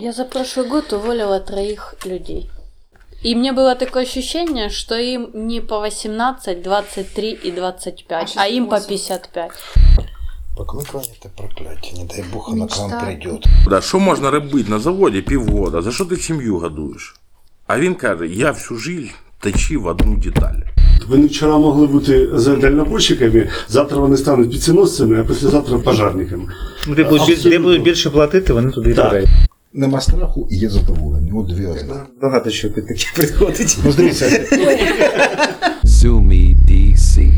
Я за прошлый год уволила 3 людей. И мне было такое ощущение, что им не по 18, 23 и 25, а им по 55. Покликайте прокляття, не дай Бог, она к вам прийде. Да, що можна робити на заводі півгода? За що ти сім'ю годуєш? А він каже, я всю життя точив одну деталь. Вони вчора могли бути дальнобойщиками, завтра вони стануть піценосцями, а післязавтра пожарниками. Де будуть більше платити, вони туди йдуть. Нема страху і є задоволення. От дві ознаки. Багато що під таке приходить. Ну, дивіться. Сумі DC.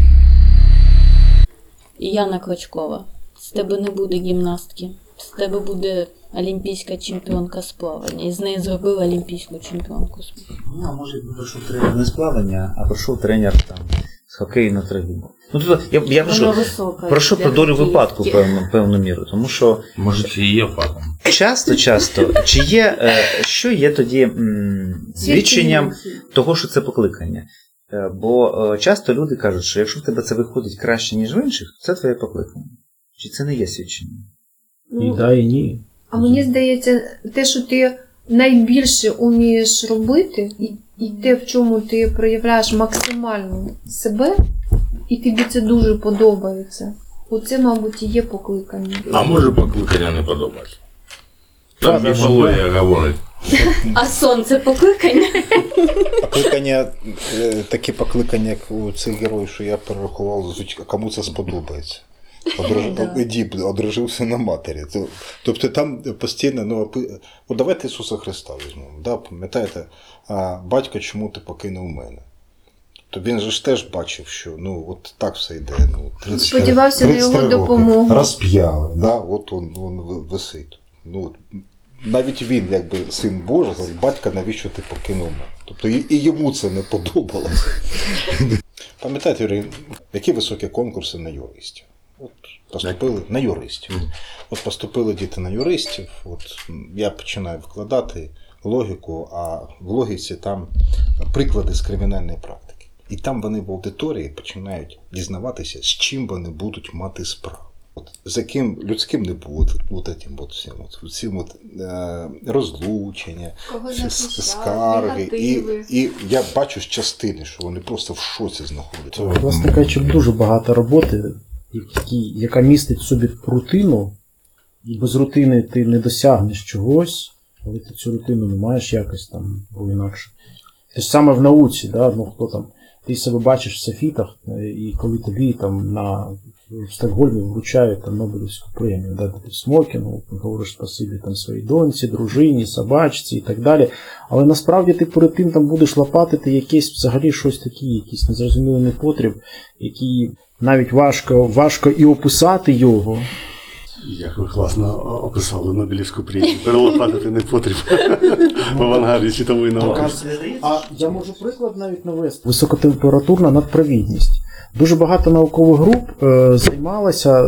Яна Клочкова. З тебе не буде гімнастки. З тебе буде олімпійська чемпіонка з плавання. І з неї зробила олімпійську чемпіонку з плавання. А може, прийшов тренер не з плавання, а прийшов тренер там з хокею на траві. Ну, тут я прошу про долю випадку певну міру, тому що... Може, це і є фактом. Часто, що є тоді свідченням того, що це покликання? Бо часто люди кажуть, що якщо в тебе це виходить краще, ніж в інших, це твоє покликання. Чи це не є свідчення? І да, і ні. А мені здається, те, що ти найбільше вмієш робити, і те, в чому ти проявляєш максимально себе, і тобі це дуже подобається. Оце, мабуть, і є покликання. А може покликання не подобається? Там міфологія говорить. А сон – це покликання? Покликання, таке покликання, як у цих героїв, що я перерахував, кому це сподобається. Едіп одружився на матері. Тобто там постійно, давайте Ісуса Христа візьмемо. Да? Пам'ятаєте, батько, чому ти покинув мене? То він же ж теж бачив, що от так все йде. 30, сподівався на його допомогу. Розп'яли, да? От він висить. Навіть він, якби син Божий, батька, навіщо ти покинув мене? Тобто і йому це не подобалося. Пам'ятаєте, Юрій, які високі конкурси на юристів? От поступили на юристів. От поступили діти на юристів, от я починаю викладати логіку, а в логіці там приклади з кримінальної практики. І там вони в аудиторії починають дізнаватися, з чим вони будуть мати справу. От, з яким людським не було, розлучення, скарги. І я бачу з частини, що вони просто в шоці знаходяться. У вас така чи дуже багато роботи, яка містить в собі рутину, і без рутини ти не досягнеш чогось, але ти цю рутину не маєш якось там, бо інакше. Те ж саме в науці, да? Хто там, ти себе бачиш в софітах, і коли тобі там в Стокгольмі вручають там Нобелівську премію, да? Ти в смокінгу, говориш спасибі там своїй доньці, дружині, собачці і так далі, але насправді ти перед тим там будеш лопатити якесь взагалі щось такі, якийсь незрозумілий непотріб, який навіть важко і описати його. Як ви класно описали Нобелівську премію. Перелопатити не потрібно в авангарді світової науки. А я можу приклад навіть навести. Високотемпературна надпровідність. Дуже багато наукових груп займалося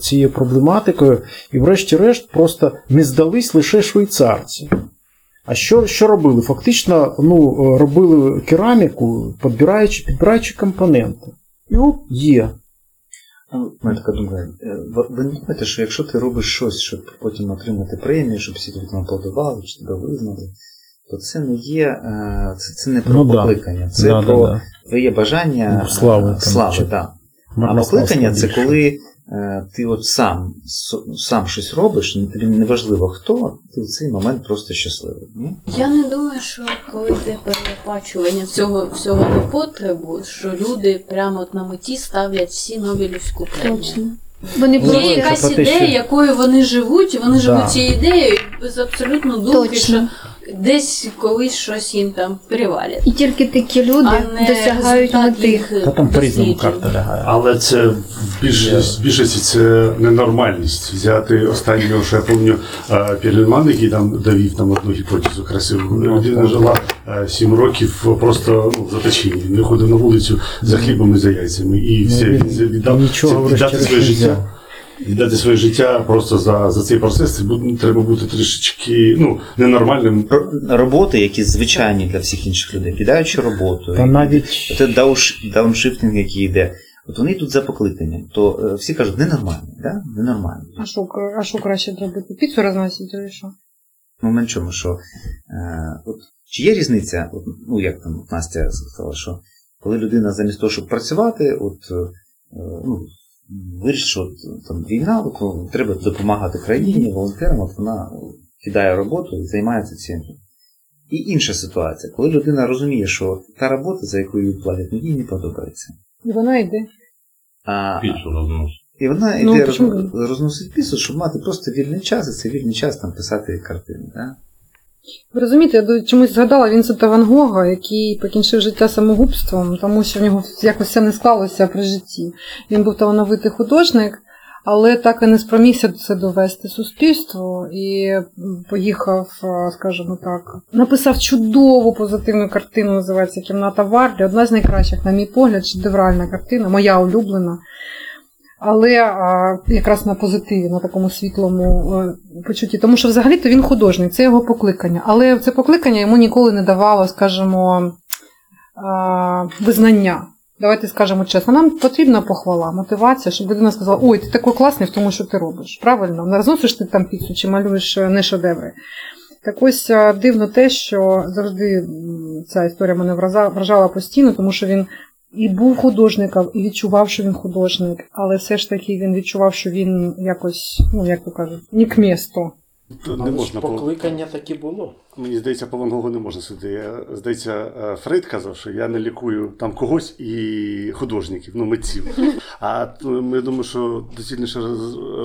цією проблематикою і врешті-решт просто не здались лише швейцарці. А що робили? Фактично робили кераміку, підбираючи компоненти. І от є. У мене така думка. Ви не думаєте, що якщо ти робиш щось, щоб потім отримати премію, щоб всі тобі аплодували, щоб тебе визнали, то це не є, це не про покликання, це про твоє бажання слави. Да. А покликання це коли ти от сам щось робиш, тобі не важливо хто, ти в цей момент просто щасливий. Я не думаю, що коли йде передбачування всього по потребу, що люди прямо от на меті ставлять всі Нобелівську премію. Вони є якась ідея, якою вони живуть, і вони живуть цією ідеєю без абсолютно думки, що десь колись щось їм там перевалять. І тільки такі люди досягають мети. Та там призму карта лягає. Але це в більшості це ненормальність. Взяти останнього, що я пам'ятаю, Пілінман, який там довів там одну гіпотезу красиву. Людина жила 7 років просто в заточенні. Не ходив на вулицю за хлібом і за яйцями. І все, віддати своє життя. Віддати своє життя просто за цей процес, треба бути трішечки ненормальним. Роботи, які звичайні для всіх інших людей, кидаючи роботу, це дауншифтинг, який йде, от вони йдуть за покликанням, то всі кажуть, ненормально, да? Ненормально. А що краще треба? Піцу розносити, то і що? момент чому, що от, чи є різниця, от, ну як там Настя сказала, що коли людина замість того, щоб працювати, от, ну, вирішить, що от, там війна, от, треба допомагати країні, волонтерам, от вона кидає роботу і займається цим. І інша ситуація, коли людина розуміє, що та робота, за якою їй платять, їй не подобається. І вона йде. Піцу розносить. І вона йде розносить піцу, щоб мати просто вільний час, і це вільний час там писати картини. Да? Ви розумієте, я чомусь згадала Вінсента Ван Гога, який покінчив життя самогубством, тому що в нього якось все не склалося при житті. Він був талановитий художник, але так і не спромігся це довести суспільству і поїхав, скажімо так, написав чудову позитивну картину, називається «Кімната Варди», одна з найкращих, на мій погляд, шедевральна картина, моя улюблена. Але якраз на позитиві, на такому світлому почутті. Тому що взагалі-то він художник, це його покликання. Але це покликання йому ніколи не давало, скажімо, визнання. Давайте скажемо чесно, нам потрібна похвала, мотивація, щоб людина сказала, ой, ти такий класний в тому, що ти робиш. Правильно? Не розносиш ти там піцу чи малюєш не шедеври. Так ось дивно те, що завжди ця історія мене вражала постійно, тому що він і був художником, і відчував, що він художник, але все ж таки він відчував, що він якось, ну, як то кажуть, не к місту. Не можна, покликання таке було. Мені здається, по Ван Гогу не можна судити. Здається, Фрейд казав, що я не лікую там когось і художників, ну, митців. А я думаю, що доцільніше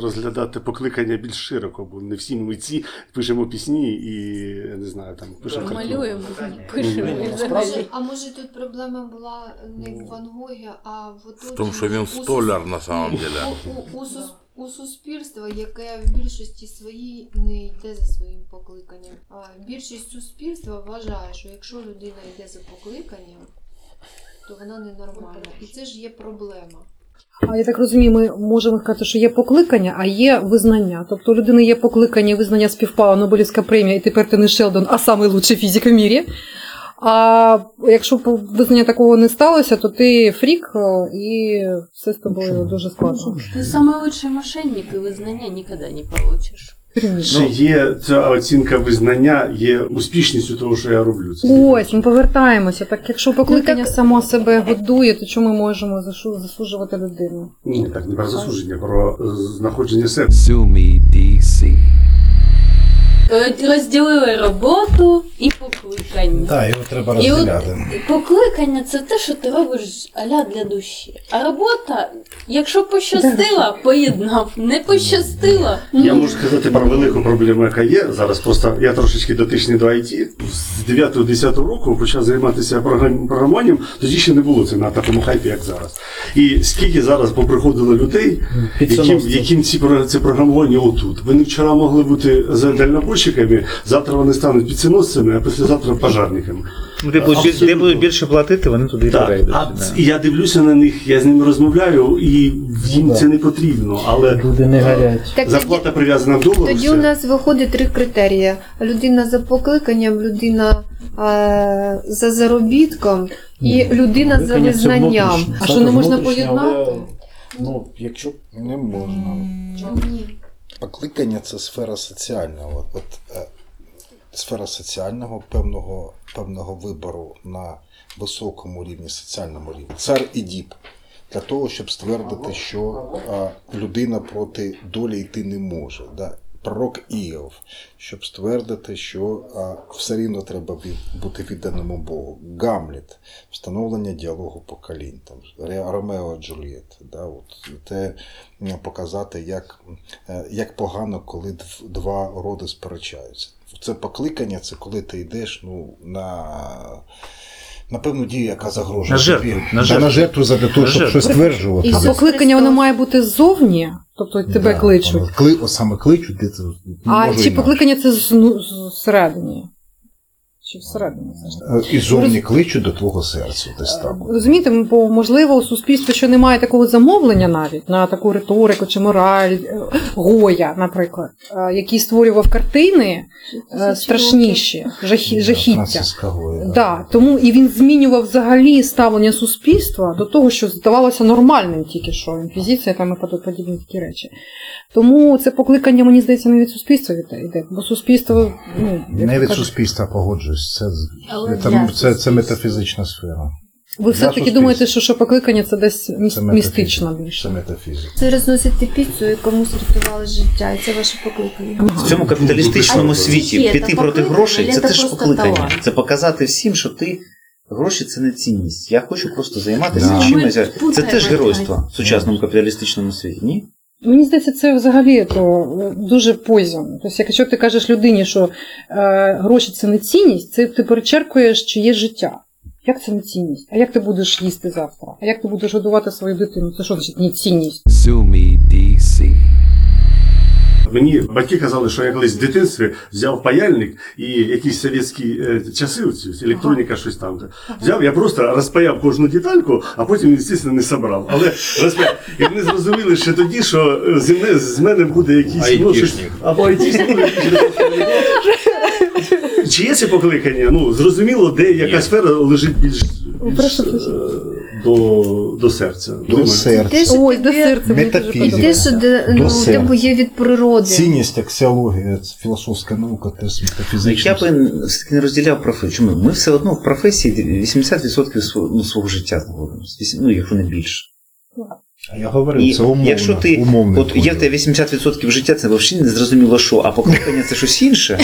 розглядати покликання більш широко, бо не всі митці пишемо пісні і, не знаю, там, пишемо картину. Малюємо, пишемо. А може тут проблема була не в Ван Гогі, а в отут... В тому, що він столяр, на самом деле. У суспільства, яке в більшості своїй не йде за своїм покликанням. Більшість суспільства вважає, що якщо людина йде за покликанням, то вона ненормальна. І це ж є проблема. А я так розумію, ми можемо сказати, що є покликання, а є визнання. Тобто у людини є покликання, визнання, співпала Нобелівська премія, і тепер ти не Шелдон, а найкращий фізик у світі. А якщо визнання такого не сталося, то ти фрік, і все з тобою дуже складно. Ти найкращий мошенник, і визнання ніколи не получиш. Ну, є ця оцінка визнання, є успішністю того, що я роблю. Це ось, ми повертаємося. Так, якщо покликання само себе годує, то чому ми можемо засуджувати людину? Ні, так не про засудження, про знаходження себе. Розділили роботу і покликання. Так, його треба розділяти. Покликання – це те, що ти робиш а-ля для душі. А робота, якщо пощастила, поєднав, не пощастила. Я можу сказати про велику проблему, яка є. Зараз просто я трошечки дотичний до ІТ. З 9-10 року почав займатися програмуванням, тоді ще не було це на такому хайпі, як зараз. І скільки зараз поприходило людей, яким це програмування отут. Вони вчора могли бути дальнобойщиками, завтра вони стануть підсиносцями, а післязавтра пожарниками. Де будуть більше платити, вони туди і перейдуть. Я дивлюся на них, я з ними розмовляю, і їм це не потрібно, але зарплата прив'язана до долару. Тоді у нас виходить три критерії. Людина за покликанням, людина за заробітком і людина за визнанням. А що, не можна поєднати? Ну, якщо не можна. Чому ні? Покликання – це сфера соціального. Сфера соціального певного вибору на високому рівні, соціальному рівні. Цар Едіп. Для того, щоб ствердити, що людина проти долі йти не може. Да? Пророк Іов. Щоб ствердити, що все рівно треба бути відданому Богу. Гамлет. Встановлення діалогу поколінь. Там, Ромео і Джульєта. Да? От, те, показати, як погано, коли два роди сперечаються. Це покликання, це коли ти йдеш, ну, на певну дію, яка загрожує тобі. На жертву, задля того, щоб щось стверджувати. І покликання, воно має бути ззовні, тобто тебе кличуть. Саме кличуть, ти це не можу інакше. А чи покликання це зсередині? Чи всередину? І зовні кличуть до твого серця. Десь так. Розумієте, можливо, у суспільстві, що немає такого замовлення навіть на таку риторику чи мораль Гойя, наприклад, який створював картини страшніші, жахіття. Да, тому і він змінював взагалі ставлення суспільства до того, що здавалося нормальним тільки що, інквізиція там і подібні такі речі. Тому це покликання, мені здається, не від суспільства йде, бо суспільство... не від суспільства, погоджується. Це метафізична сфера. Ви все-таки думаєте, що покликання це десь містично більше? Це метафізика. Це розносити піцу і комусь рятували життя, і це ваше покликання. В цьому капіталістичному світі піти проти грошей – це теж покликання. Це показати всім, що ти гроші – це не цінність. Я хочу просто займатися чимось. Це теж геройство в сучасному капіталістичному світі, ні? Мені здається, це взагалі дуже позівно. Тобто, якщо ти кажеш людині, що гроші – це не цінність, це ти перечеркуєш чиє життя. Як це не цінність? А як ти будеш їсти завтра? А як ти будеш годувати свою дитину? Це що значить не цінність? Мені батьки казали, що я колись в дитинстві взяв паяльник і якісь совєтські часи, електроніка, щось там. Взяв, я просто розпаяв кожну детальку, а потім, звісно, не собрав. Але розпаяв. І вони зрозуміли ще тоді, що з мене буде якийсь... айтішник. Або айтішник. Чи є це покликання? Ну, зрозуміло, де яка сфера лежить більш... до серця. До серця. Ой, до серця. Метафізика. Те, що тебе є від природи. Цінність, аксіологія, філософська наука, теж метафізична. Я б все-таки не розділяв професію. Чому? Ми все одно в професії 80% свого життя знаходимося. Ну, якщо не більше. А я говорив, це умовно. Якщо ти, от є в тебе 80% життя, це взагалі не зрозуміло що, а покликання це щось інше.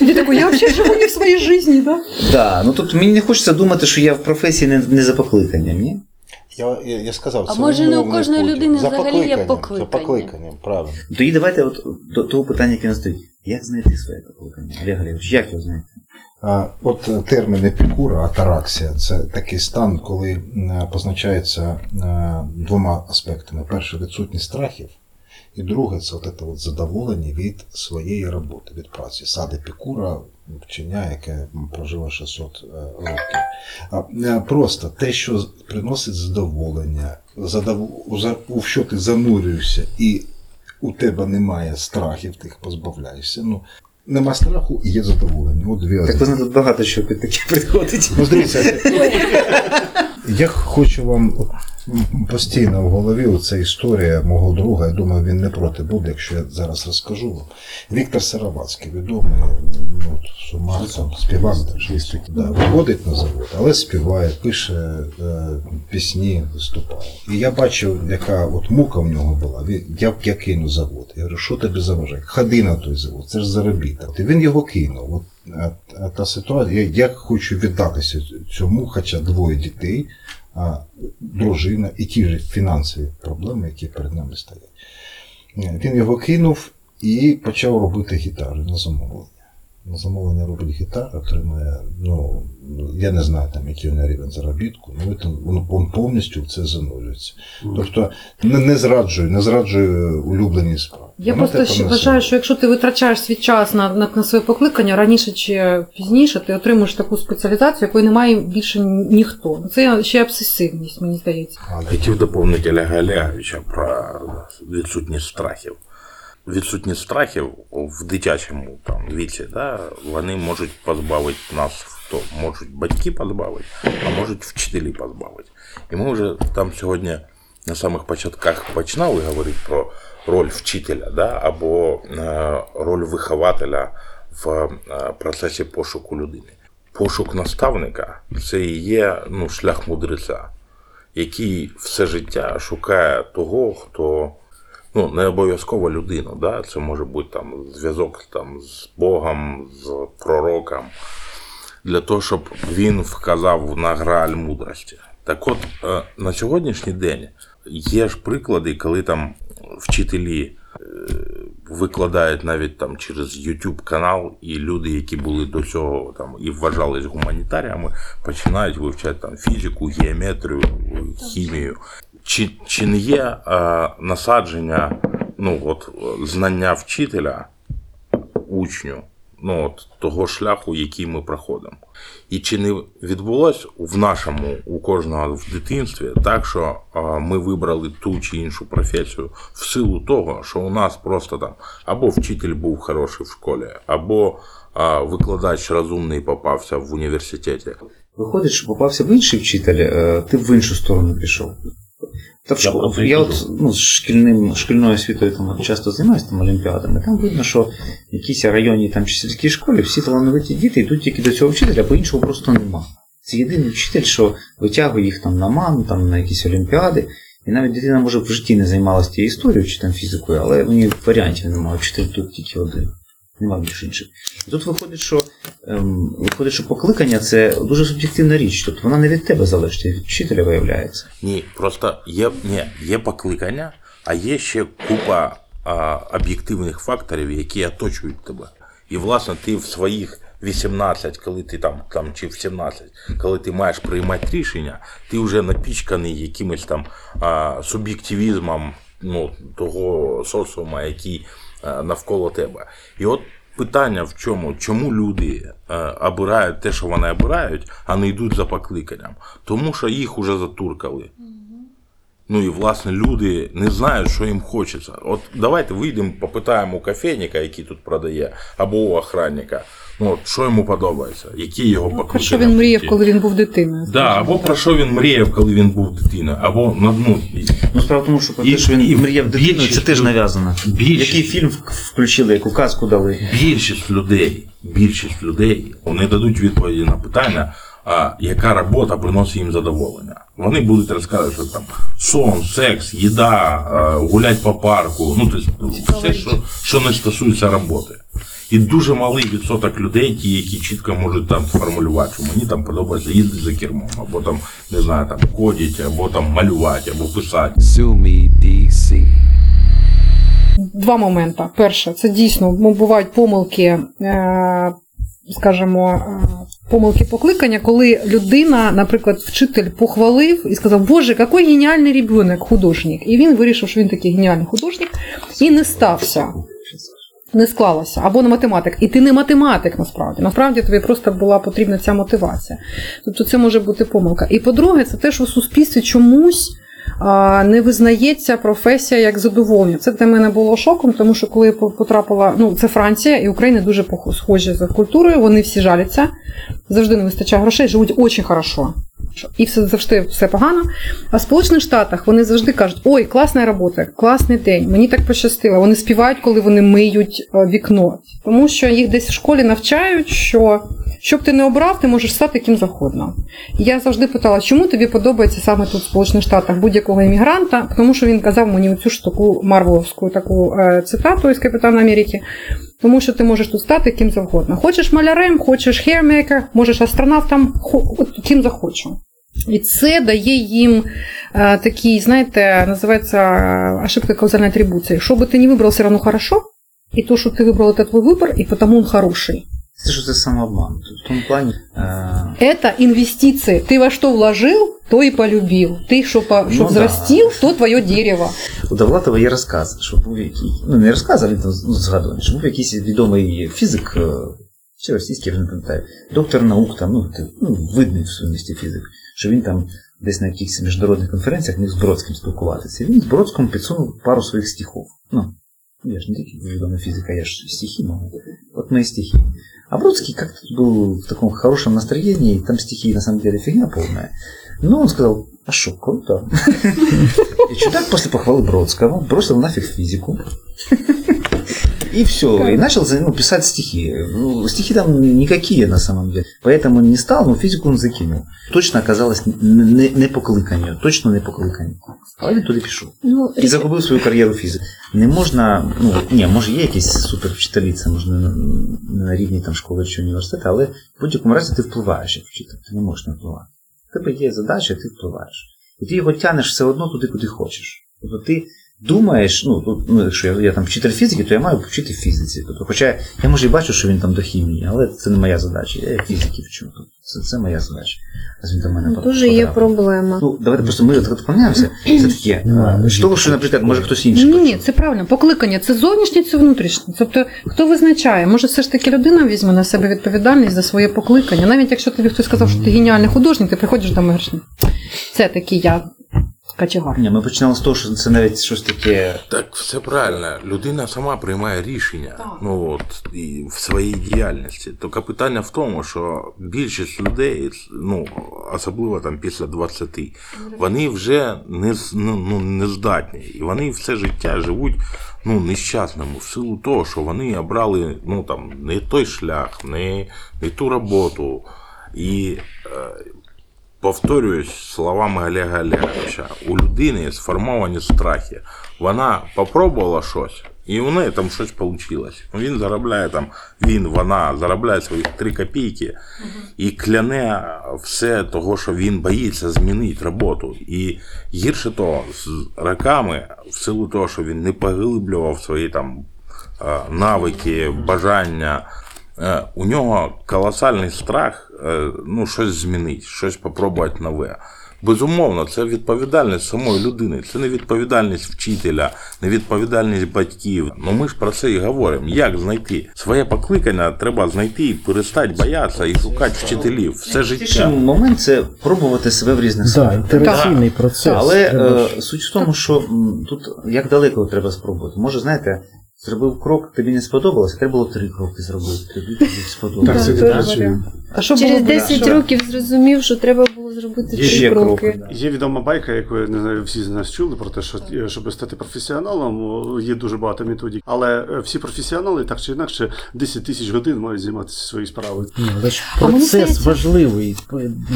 Я такий, я взагалі живу не в своїй житті, так? Так, ну тут мені не хочеться думати, що я в професії не за покликанням, ні? Я сказав, а може не у кожної людини взагалі є покликання? За покликанням, правильно. Тоді давайте от до того питання, яке настоїть. Як знайти своє покликання? Олег Олегович, як його знайти? От термін епікура, атараксія – це такий стан, коли позначається двома аспектами. Перше – відсутність страхів. І друге, це от задоволення від своєї роботи, від праці. Сад Епікура, вчення, яке прожило 600 років. Просто те, що приносить задоволення, у що ти занурюєшся, і у тебе немає страхів, ти їх позбавляєшся. Нема страху і є задоволення. Так воно тут багато що під таке приходить. Дивіться. Я хочу вам постійно в голові оця історія мого друга, я думаю, він не проти буде, якщо я зараз розкажу вам. Віктор Саровацький, відомий сумар, співак, виходить на завод, але співає, пише пісні, виступає. І я бачив, яка от мука в нього була, я кину завод. Я говорю, що тобі заважає? Ходи на той завод, це ж заробіток. І він його кинув. Та ситуація, я хочу віддатися цьому, хоча двоє дітей, дружина і ті ж фінансові проблеми, які перед нами стоять. Він його кинув і почав робити гітару на замовлення. На замовлення робить гітару, отримує, я не знаю, там, який на рівень заробітку, він повністю в це занурюється. Тобто не зраджує улюблені справи. Я просто вважаю, що якщо ти витрачаєш свій час на своє покликання, раніше чи пізніше ти отримуєш таку спеціалізацію, якої немає більше ніхто. Це ще обсесивність, мені здається. Хотів доповнити Олега Олеговича про відсутність страхів. Відсутність страхів в дитячому віці, вони можуть позбавити нас, можуть батьки позбавити, а можуть вчителі позбавити. І ми вже там сьогодні на самих початках починали говорити про роль вчителя, або роль вихователя в процесі пошуку людини. Пошук наставника – це і є шлях мудреця, який все життя шукає того, хто... не обов'язково людину, це може бути зв'язок з Богом, з пророком, для того, щоб він вказав на грааль мудрості. Так от, на сьогоднішній день є ж приклади, коли вчителі викладають навіть через YouTube-канал, і люди, які були до цього і вважались гуманітаріями, починають вивчати фізику, геометрію, хімію. Чи не є насадження знання вчителя, учню ну, от, того шляху, який ми проходимо. І чи не відбулось в нашому, у кожного в дитинстві, так, що ми вибрали ту чи іншу професію в силу того, що у нас просто там або вчитель був хороший в школі, або викладач розумний попався в університеті. Виходить, що попався в інший вчитель, ти в іншу сторону пішов. Та я от, ну, з шкільною освітою там часто займаюся там олімпіадами. Там видно, що в якійсь районній там чи сільській школі всі талановиті діти йдуть тільки до цього вчителя, бо іншого просто нема. Це єдиний вчитель, що витягує їх там на МАН, там на якісь олімпіади. І навіть дитина, може, в житті не займалася тією історією чи там фізикою, але в ній варіантів немає. Вчитель тут тільки один. Нема більше інших. І тут виходить, що покликання – це дуже суб'єктивна річ. Тобто вона не від тебе залежить, а від вчителя виявляється. Ні, просто є покликання, а є ще купа об'єктивних факторів, які оточують тебе. І, власне, ти в своїх 18, коли ти там чи в 17, коли ти маєш приймати рішення, ти вже напічканий якимось там суб'єктивізмом, ну, того соціума, який навколо тебе. І от питання в чому? Чому люди обирають те, що вони обирають, а не йдуть за покликанням? Тому що їх уже затуркали. Ну і, власне, люди не знають, що їм хочеться. От давайте вийдемо, попитаємо у кофейника, який тут продає, або у охранника, ну, от, що йому подобається, які його покликання. Про що він мріяв, коли він був дитиною. Да, або про що він мріяв, коли він був дитиною, або на дну. Ну, справа в тому, що про те, що він мріяв дитиною, це теж нав'язано. Який фільм включили, яку казку дали. Більшість людей, вони дадуть відповіді на питання, яка робота приносить їм задоволення. Вони будуть розказувати, що там сон, секс, їда, гулять по парку, ну, тобто все, що не стосується роботи. І дуже малий відсоток людей, ті, які чітко можуть там сформулювати, що мені там подобається їздити за кермом, або там, не знаю, там ходити, або там малювати, або писати. Два моменти. Перше, це дійсно бувають помилки, скажімо, помилки покликання, коли людина, наприклад, вчитель похвалив і сказав: «Боже, який геніальний ребенок, художник». І він вирішив, що він такий геніальний художник, і не стався. Не склалося, або не математик. І ти не математик насправді. Насправді тобі просто була потрібна ця мотивація. Тобто це може бути помилка. І по-друге, це те, що в суспільстві чомусь не визнається професія як задоволення. Це для мене було шоком, тому що коли я потрапила, ну, це Франція і Україна дуже схожі за культурою, вони всі жаляться, завжди не вистачає грошей, живуть дуже хорошо. І все, завжди все погано. А в Сполучених Штатах вони завжди кажуть: «Ой, класна робота, класний день, мені так пощастило». Вони співають, коли вони миють вікно. Тому що їх десь в школі навчають, що щоб ти не обрав, ти можеш стати ким завгодно. Я завжди питала, чому тобі подобається саме тут в Сполучених Штатах будь-якого іммігранта, тому що він казав мені оцю ж таку марвеловську таку цитату із «Капітана Америки». Тому що ти можеш тут стати ким завгодно. Хочеш малярем, хочеш хейрмейкер, можеш астронавтом, ким захочу. І це дає їм такий, знаєте, називається ошибка каузальної атрибуції. Що би ти не вибрав, все одно хорошо, і то, що ти вибрав, це твій вибір, і тому він хороший. Это же за самообман. В том плане... Это инвестиции. Ты во что вложил, то и полюбил. Ты что взрастил, то твое дерево. У Довлатова я рассказывал, что был якийсь відомий фізик, чи російський, я не пам'ятаю, доктор наук, там, ну, видний в своєму місті фізик, що він там десь на якихось міжнародних конференціях міг з Бродським спілкуватися. Він з Бродським підсунув пару своїх стихів. Ну, я ж не тільки відомий фізик, а я ж стихи можу. От мої стихи. А Бродский как-то был в таком хорошем настроении, там стихи на самом деле фигня полная. Но он сказал: «А шо, круто». И чудак после похвалы Бродского бросил нафиг физику. И все, и начал писать стихи. Ну, стихи там никакие на самом деле. Поэтому он не стал, но физику он закинул. Точно оказалось не по кликанию, точно не по кликанию. А він туди пішов. Ну, і загубив свою кар'єру фізики. Не можна, ну, ні, може є якісь супервчителі, це можна на рівні там школи чи університету, але в будь-якому разі ти впливаєш як вчитель, ти не можеш не впливати. У тебе є задача, ти впливаєш. І ти його тянеш все одно туди, куди хочеш. Тобто ти думаєш, ну якщо я там вчитель фізики, то я маю вчити фізиці. Тобто, хоча я може і бачу, що він там до хімії, але це не моя задача. Я фізики вчу. Це моя задача. Извините, ну, тоже є проблема. Ну, давайте просто ми відклоняємося. Все-таки, з того, що, наприклад, може хтось інший. Ні, це правильно. Покликання – це зовнішнє, це внутрішнє. Тобто, хто визначає? Може, все ж таки людина візьме на себе відповідальність за своє покликання. Навіть якщо тобі хтось сказав, що ти геніальний художник, ти приходиш до мене, це таки я качегар. Ні, ми починали з того, що це навіть щось таке... Так, все правильно. Людина сама приймає рішення, так. Ну, от, і в своїй діяльності. Тільки питання в тому, що більшість людей, ну, особливо там після 20, вони вже не здатні. І вони все життя живуть, ну, нещасними в силу того, що вони обрали, ну, там, не той шлях, не ту роботу. І... повторююсь словами Олега Олеговича, у людини сформовані страхи. Вона попробувала щось, і у неї там щось вийшло. Він заробляє там, вона заробляє своїх 3 копійки і кляне все того, що він боїться змінити роботу. І гірше того, з роками, в силу того, що він не поглиблював свої там навики, бажання, у нього колосальний страх, ну, щось змінити, щось спробувати нове. Безумовно, це відповідальність самої людини, це не відповідальність вчителя, не відповідальність батьків. Ну, ми ж про це і говоримо. Як знайти? Своє покликання треба знайти і перестати боятися і шукати вчителів все життя. Момент – це пробувати себе в різних сферах. Так, інтересний процес. Але суть в тому, що тут як далеко треба спробувати. Може, знаєте, зробив крок, тобі не сподобалось, треба було 3 кроки зробити, тобі сподобалось. Так, це через 10 років зрозумів, що треба було зробити 3 кроки. Є відома байка, яку, не знаю, всі з нас чули, про те, що щоб стати професіоналом, є дуже багато методик. Але всі професіонали, так чи інакше, 10 тисяч годин мають займатися своєю справою. Процес важливий.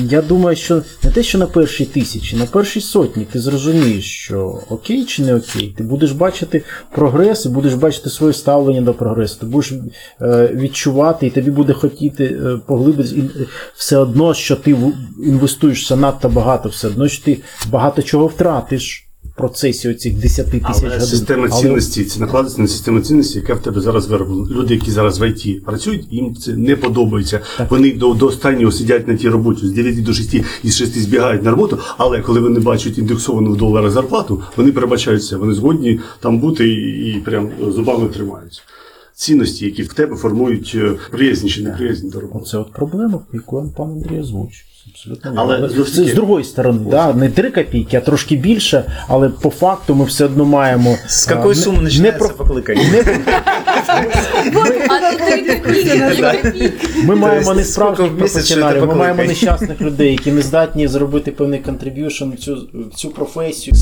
Я думаю, що не те, що на першій тисячі, на першій сотні ти зрозумієш, що окей чи не окей, ти будеш бачити прогрес і будеш бачити своє ставлення до прогресу, ти будеш відчувати і тобі буде хотіти поглибитися, все одно, що ти інвестуєшся надто багато, все одно, що ти багато чого втратиш в процесі оцих 10 тисяч годин. Але система цінності, це накладеться на систему цінності, яка в тебе зараз вироблена. Люди, які зараз в ІТ працюють, їм це не подобається. Так. Вони до останнього сидять на тій роботі, з 9 до 6, і з 6 збігають на роботу, але коли вони бачать індексовану в доларах зарплату, вони перебачаються, вони згодні там бути і прям зубами тримаються. Цінності, які в тебе формують приязні чи неприязні до роботи. Це от проблема, яку пан Андрій озвучив. Але з другої сторони, да, не 3 копійки, а трошки більше, але по факту ми все одно маємо... З якої суми починається покликання? Ми маємо несправжніх професіоналів, ми маємо нещасних людей, які не здатні зробити певний контриб'юшн в цю професію.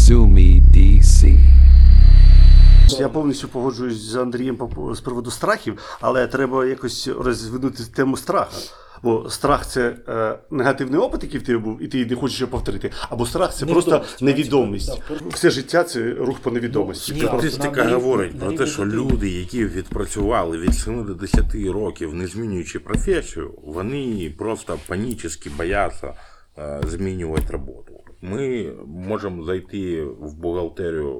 Я повністю погоджуюсь з Андрієм з приводу страхів, але треба якось розвинути тему страху. Бо страх – це негативний опит, який в тебе був, і ти не хочеш його повторити. Або страх – це просто невідомість. Все життя – це рух по невідомості. Статистика говорить про те, що люди, які відпрацювали від 7 до 10 років, не змінюючи професію, вони просто панічно бояться змінювати роботу. Ми можемо зайти в бухгалтерію,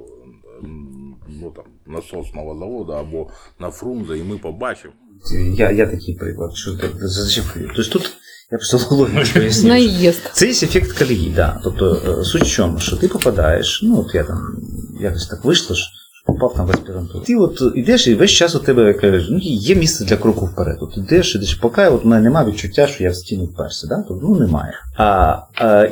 ну, там, насосного заводу або на Фрунзе, і ми побачимо. Я такий приклад, що зачепив. Тобто тут я просто логічно поясню. Це є ефект колії, да. Тобто суть в чому, що ти попадаєш, ну от я там якось так вийшло, що попав там в аспірантуру. Ти от ідеш і весь час у тебе кажеш, ну є місце для кроку вперед. От ідеш, поки от у мене немає відчуття, що я в стіну вперся, да? Тобто, ну немає.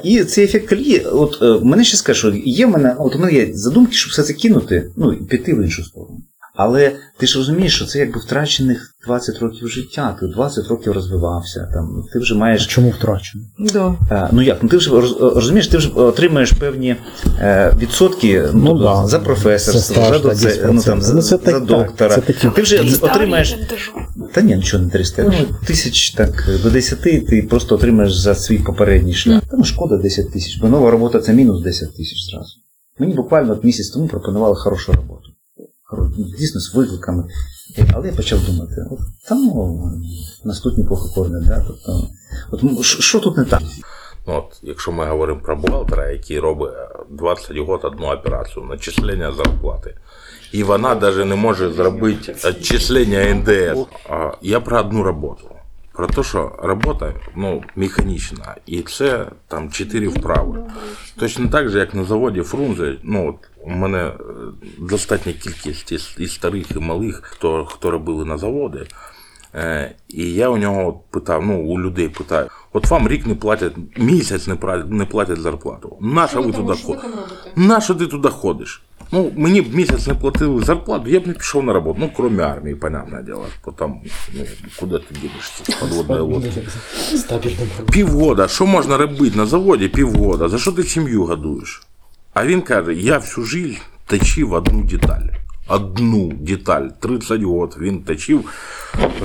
І цей ефект колії, от мене ще скажу, що є в мене, от у мене є задумки, щоб все це кинути, ну і піти в іншу сторону. Але ти ж розумієш, що це якби втрачених 20 років життя, ти 20 років розвивався, там, ти вже маєш... А чому втрачено? Да. Ну як, ну ти вже розумієш, ти вже отримаєш певні відсотки, ну, ну, да, за професорство, за доцент, ну, там, за так, доктора. Ти вже отримаєш... Та ні, нічого не 300. Ну, 1000, так, до 10 ти просто отримаєш за свій попередній шлях. Там шкода 10 тисяч, бо нова робота – це мінус 10 тисяч зразу. Мені буквально місяць тому пропонували хорошу роботу. Дійсно, з викликами. Але я почав думати, от там нас тут неплохо кормлять, да? Тобто, от що тут не так? Ну, от, якщо ми говоримо про бухгалтера, який робить 20 років одну операцію, начислення зарплати, і вона навіть не може зробити відчислення НДС. Я про одну роботу. про те, що робота механічна, і це там 4 вправи. Точно так же, як на заводі Фрунзе, у мене достатня кількість і старих, і малих, хто робили на заводі. І я у нього питав, у людей питаю, от вам рік не платять, місяць не платять зарплату. Нащо ти туди ходиш? Мені б місяць не платили зарплату, я б не пішов на роботу. Крім армії, понятне діло, потому, куди ти дінешся, підводна лодка. Півгода, що можна робити на заводі півгода, за що ти сім'ю годуєш? А він каже, я всю життя точив одну деталь. 30 років він точив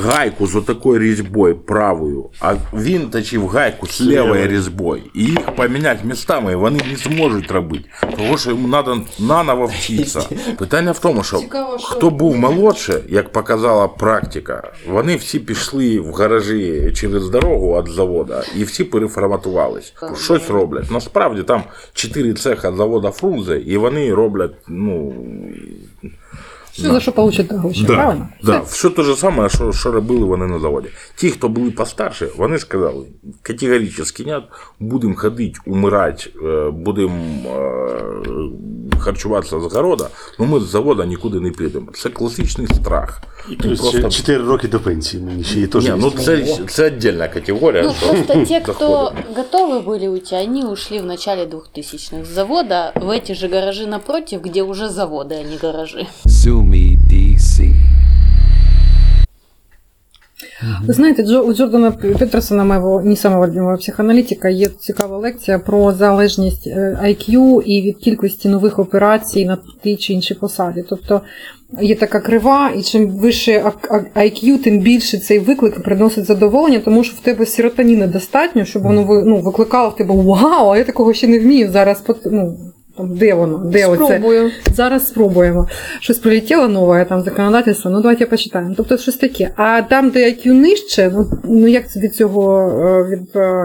гайку з отакою різьбою правою, а він точив гайку з лівою різьбою. І їх поміняти містами вони не зможуть робити, тому що їм треба наново вчитися. Питання в тому, що хто був молодше, як показала практика, вони всі пішли в гаражі через дорогу від заводу і всі переформатувались. Щось роблять. Насправді там 4 цеха заводу Фрунзе, і вони роблять, все, за що получать гроші, правильно? Так, все те ж саме, що робили вони на заводі. Ті, хто були постарше, вони сказали, категорично ні, будемо ходити, умирати, будемо харчуватися з городу, але ми з заводу нікуди не підемо. Це класичний страх. І плюс 4 роки до пенсії. Це віддільна категорія. Просто ті, хто готові були уйти, вони ушли в начале 2000-х з заводу в ці ж гаражі напротив, де вже заводи, а не гаражі. Ви знаєте, у Джордана Петерсона, моєго не самого любимого психоаналітика, є цікава лекція про залежність IQ і від кількості нових операцій на тій чи іншій посаді. Тобто є така крива, і чим вище IQ, тим більше цей виклик приносить задоволення, тому що в тебе серотоніну достатньо, щоб воно викликало в тебе «Вау, а я такого ще не вмію зараз». Де воно? Де оце? Зараз спробуємо. Щось прилетіло нове, там, законодательство, давайте почитаємо. Тобто щось таке. А там, де IQ нижче, як від цього,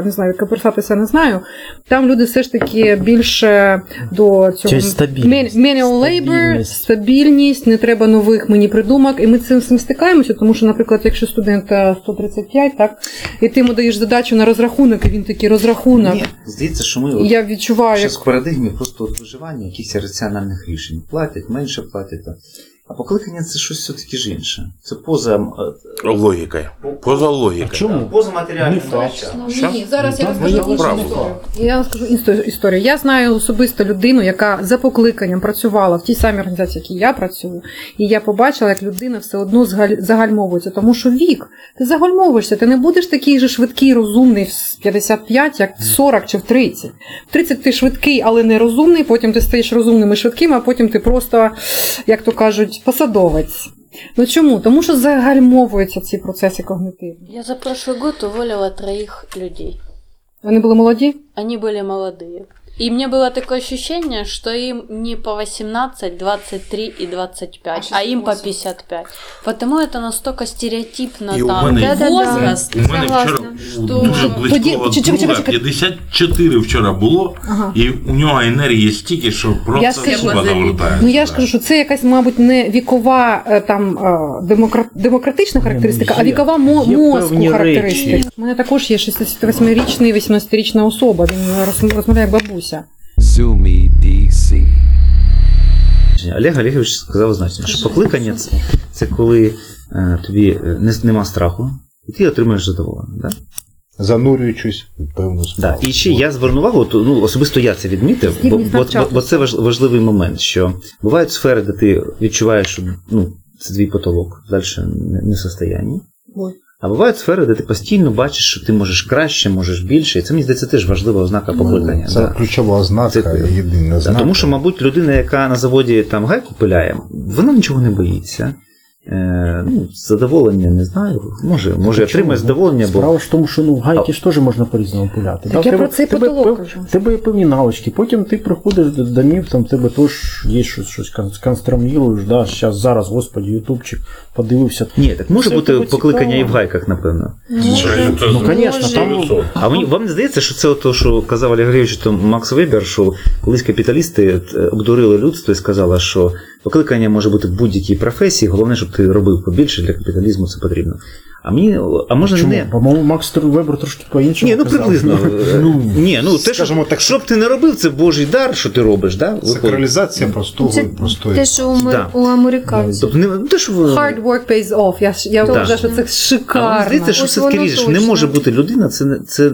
не знаю, відкопирсатися, не знаю, там люди все ж таки більше до цього... Manual labor, стабільність, не треба нових мені придумок. І ми цим стикаємося, тому що, наприклад, якщо студента 135, так, і ти йому даєш задачу на розрахунок, і він такий розрахунок. Ні, здається, що ми зараз в парадигмі просто виживання, якихось раціональних рішень. Платять, менше платять. А покликання – це щось все-таки ж інше. Це поза... логікою. Поза логікою. Чому? Поза матеріальним. Ні, зараз я розкажу історію. Я розкажу історію. Я знаю особисто людину, яка за покликанням працювала в тій самій організації, в якій я працюю. І я побачила, як людина все одно загальмовується. Тому що вік. Ти загальмовуєшся. Ти не будеш такий же швидкий, розумний в 55, як в 40 чи в 30. В 30 ти швидкий, але не розумний. Потім ти стаєш розумним і швидким, а потім ти просто, як то кажуть, посадовець. Ну чому? Тому що загальмовуються ці процеси когнитивні. Я за прошлый год уволила 3 людей. Вони були молоді? Вони були молоді. І мені було таке відчуття, що їм не по 18, 23 і 25, а їм по 55. Тому це настільки стереотипно. І там. У мене вчора дуже близького друга, 54 вчора було, і у нього енергії стільки, що просто суба завертається. Ну я ж кажу, що це якась, мабуть, не вікова там, демократична характеристика, а вікова мозку характеристика. У мене також є 68-річна і 18-річна особа, він розмовляє бабусь. Олег Олегович сказав значно, що покликання – це коли тобі нема страху, і ти отримаєш задоволення. Да? Занурюючись в певну справу. Да. І ще я звернув увагу, особисто я це відмітив, бо це важливий момент, що бувають сфери, де ти відчуваєш, що це твій потолок, далі не состояння. А бувають сфери, де ти постійно бачиш, що ти можеш краще, можеш більше. І це, мені здається, теж важлива ознака покликання. Це ключова ознака, єдина ознака. Тому що, мабуть, людина, яка на заводі там гайку пиляє, вона нічого не боїться. Задоволення, не знаю, може отримає задоволення. Справа ж в тому, що гайки ж теж можна по-різному пиляти. Так я про цей потолок кажу. В тебе є певні навички, потім ти приходиш до домів, там в тебе теж є щось, конструюєш, зараз, господи, ютубчик, подивився. Ні, так може бути покликання і в гайках, напевно. Ну, звісно. А вам не здається, що це те, що казав Олег Олегович Макс Вебер, що колись капіталісти обдурили людство і сказали, що покликання може бути в будь-якій професії, головне, щоб ти робив побільше, для капіталізму це потрібно. А може чому? Не. По-моєму, Макс Вебер трошки по-іншому. Ні, ну приблизно. Те, що, так, щоб ти не робив, це Божий дар, що ти робиш. Да? Сакралізація простого і простої. Те, що у американців. Hard work pays off. Я вважаю, що це шикарно. А здається, що все-таки річ, не може бути людина, це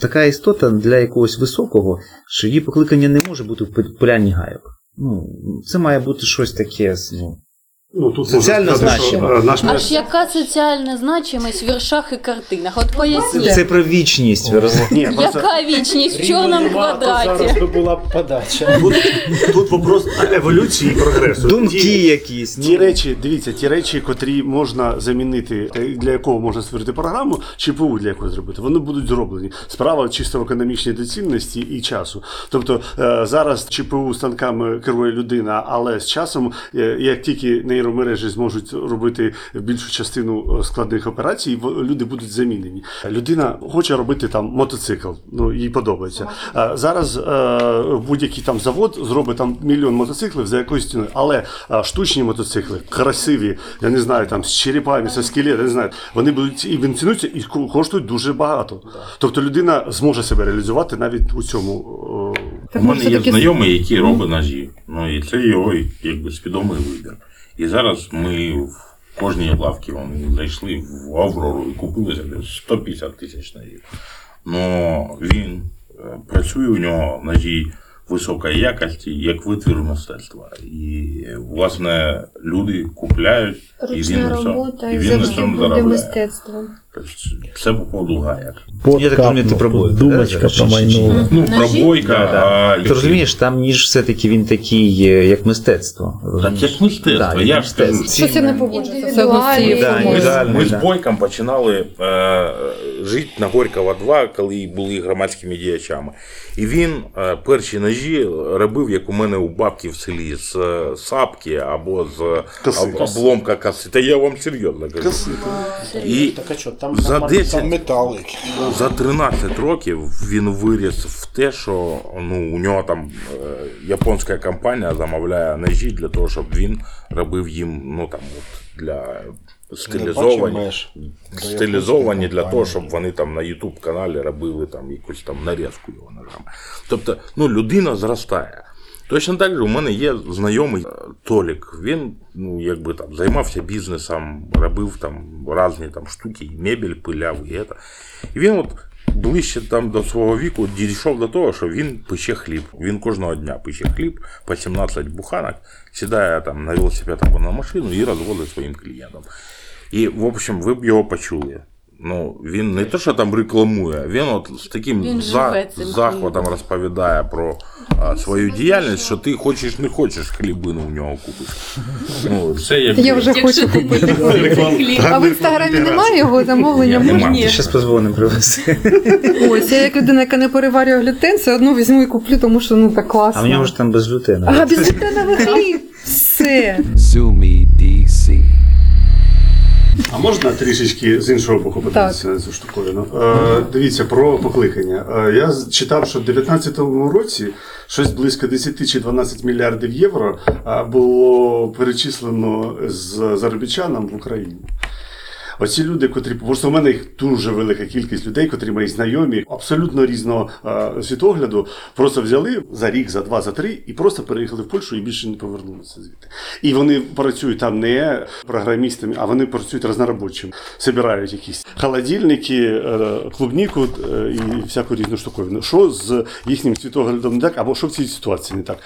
така істота для якогось високого, що її покликання не може бути в поляні гайок. Це має бути щось таке, тут соціально значимо. Аж яка соціальна значимість в віршах і картинах? От поясніть. Це про вічність. Яка вічність в чорному квадраті? Зараз була подача. Тут вопрос еволюції і прогресу. Думки якісь. Ті речі, котрі можна замінити, для якого можна створити програму, чи ПУ для якого зробити, вони будуть зроблені. Справа чисто в економічній доцільності і часу. Тобто зараз ЧПУ станками керує людина, але з часом, як тільки нейромережі зможуть робити більшу частину складних операцій, люди будуть замінені. Людина хоче робити там мотоцикл, їй подобається. Зараз будь-який там завод зробить там мільйон мотоциклів за якоюсь ціною, але штучні мотоцикли, красиві, я не знаю, там з черепами, зі скелетом, я не знаю, вони будуть і винцінуються, і коштують дуже багато. Тобто людина зможе себе реалізувати навіть у цьому. У мене є знайомий, який робить ножі. І це його свідомий вибір. І зараз ми в кожній лавці зайшли в Аврору і купили 150 тисяч ножів. Він працює, у нього ножі високої якості, як витвір мистецтва. І, власне, люди купляють, і він на цьому заробляє. Це по поводу гаяк. Я так розумію, ти пробойка. Думочка промайнула. Пробойка. Да. Ти розумієш, там ніж все-таки він такий, як мистецтво. Так, як мистецтво, да, я ж скажу. Що це не побудеться? Ми з Бойком починали жити на Горького 2, коли були громадськими діячами. І він перші ножі робив, як у мене у бабки в селі, з сапки або з обломка коси. Та я вам серйозно кажу. Так, а що, За 13 років він виріс в те, що у нього там японська компанія замовляє ножі для того, щоб він робив їм для стилізовані для того, щоб вони там на YouTube-каналі робили там якусь там нарізку його ножами. Тобто, людина зростає. Точно так же у мене є знайомий Толик. Він займався бізнесом, робив там різні там штуки, мебель пиляв і це. І він ближче там до свого віку дійшов до того, що він пече хліб. Він кожного дня пече хліб по 17 буханок, сідає там на велосипед або на машину і розвозить своїм клієнтам. І, в общем, ви б його почули. Він не те, що там рекламує, він з таким захватом розповідає про свою діяльність, що ти хочеш, не хочеш, хлібину у нього купиш. Я вже хочу купити хліб. А в Інстаграмі немає його замовлення? Немає, я зараз позвоню привезти. Ось, я як людина, яка не переварює глютен, все одно візьму і куплю, тому що так класно. А в нього ж там без глютена. А, без глютеновий хліб, все. А можна трішечки з іншого боку подивитися на цю штуковину? Дивіться, про покликання. Я читав, що в 2019 році щось близько 10 чи 12 мільярдів євро було перечислено з заробітчанам в Україну. Оці люди, котрі, просто у мене їх дуже велика кількість людей, котрі мої знайомі, абсолютно різного світогляду, просто взяли за рік, за два, за три і просто переїхали в Польщу і більше не повернулися звідти. І вони працюють там не програмістами, а вони працюють різноробочими. Собирають якісь холодильники, клубніку і всяку різну штуковину. Що з їхнім світоглядом не так, або що в цій ситуації не так?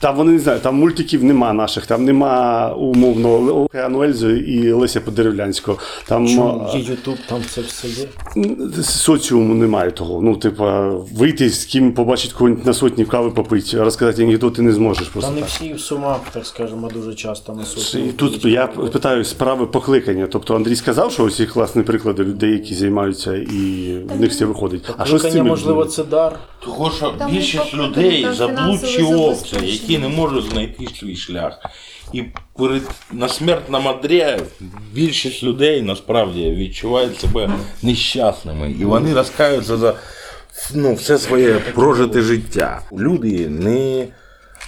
Там, вони не знають, там мультиків нема наших, там нема, умовно, Океану Ельзи і Леся Подеревлянського. Чому? Є Ютуб, там це все є? Соціуму немає того. Вийти з ким, побачити когось на сотні, кави попити, розказати анекдоти не зможеш просто так. Та не всі в сумах, так скажемо, дуже часто на сотні. Тут я питаю справи покликання. Тобто Андрій сказав, що усі класні приклади людей, які займаються, і в них все виходить. А що з цим? Покликання, можливо, це дар. Того, що більшість людей заблудші овці, які не можуть знайти свій шлях. І на смертному одрі більшість людей насправді відчувають себе нещасними. І вони розкаються за все своє прожите життя. Люди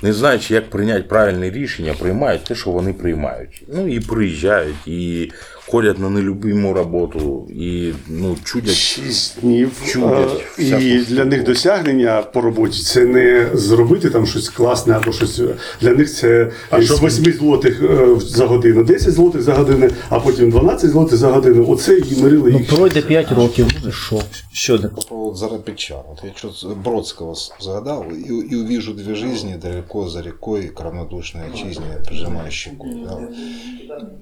не знаючи, як прийняти правильне рішення, приймають те, що вони приймають. І приїжджають, і корять на нелюбиму роботу і ну, чудять. 6 днів. Чудять і для них досягнення по роботі – це не зробити там щось класне або щось. Для них це з 8 злотих за годину, 10 злотих за годину, а потім 12 злотих за годину. Оце і мирили їх. Ну, пройде 5 років, буде що? Щодо. По поводу заробітчан. От я щось Бродського згадав і увіжу дві жизни далеко за рікою, кравнодушної отчизни, прижимаючи кут.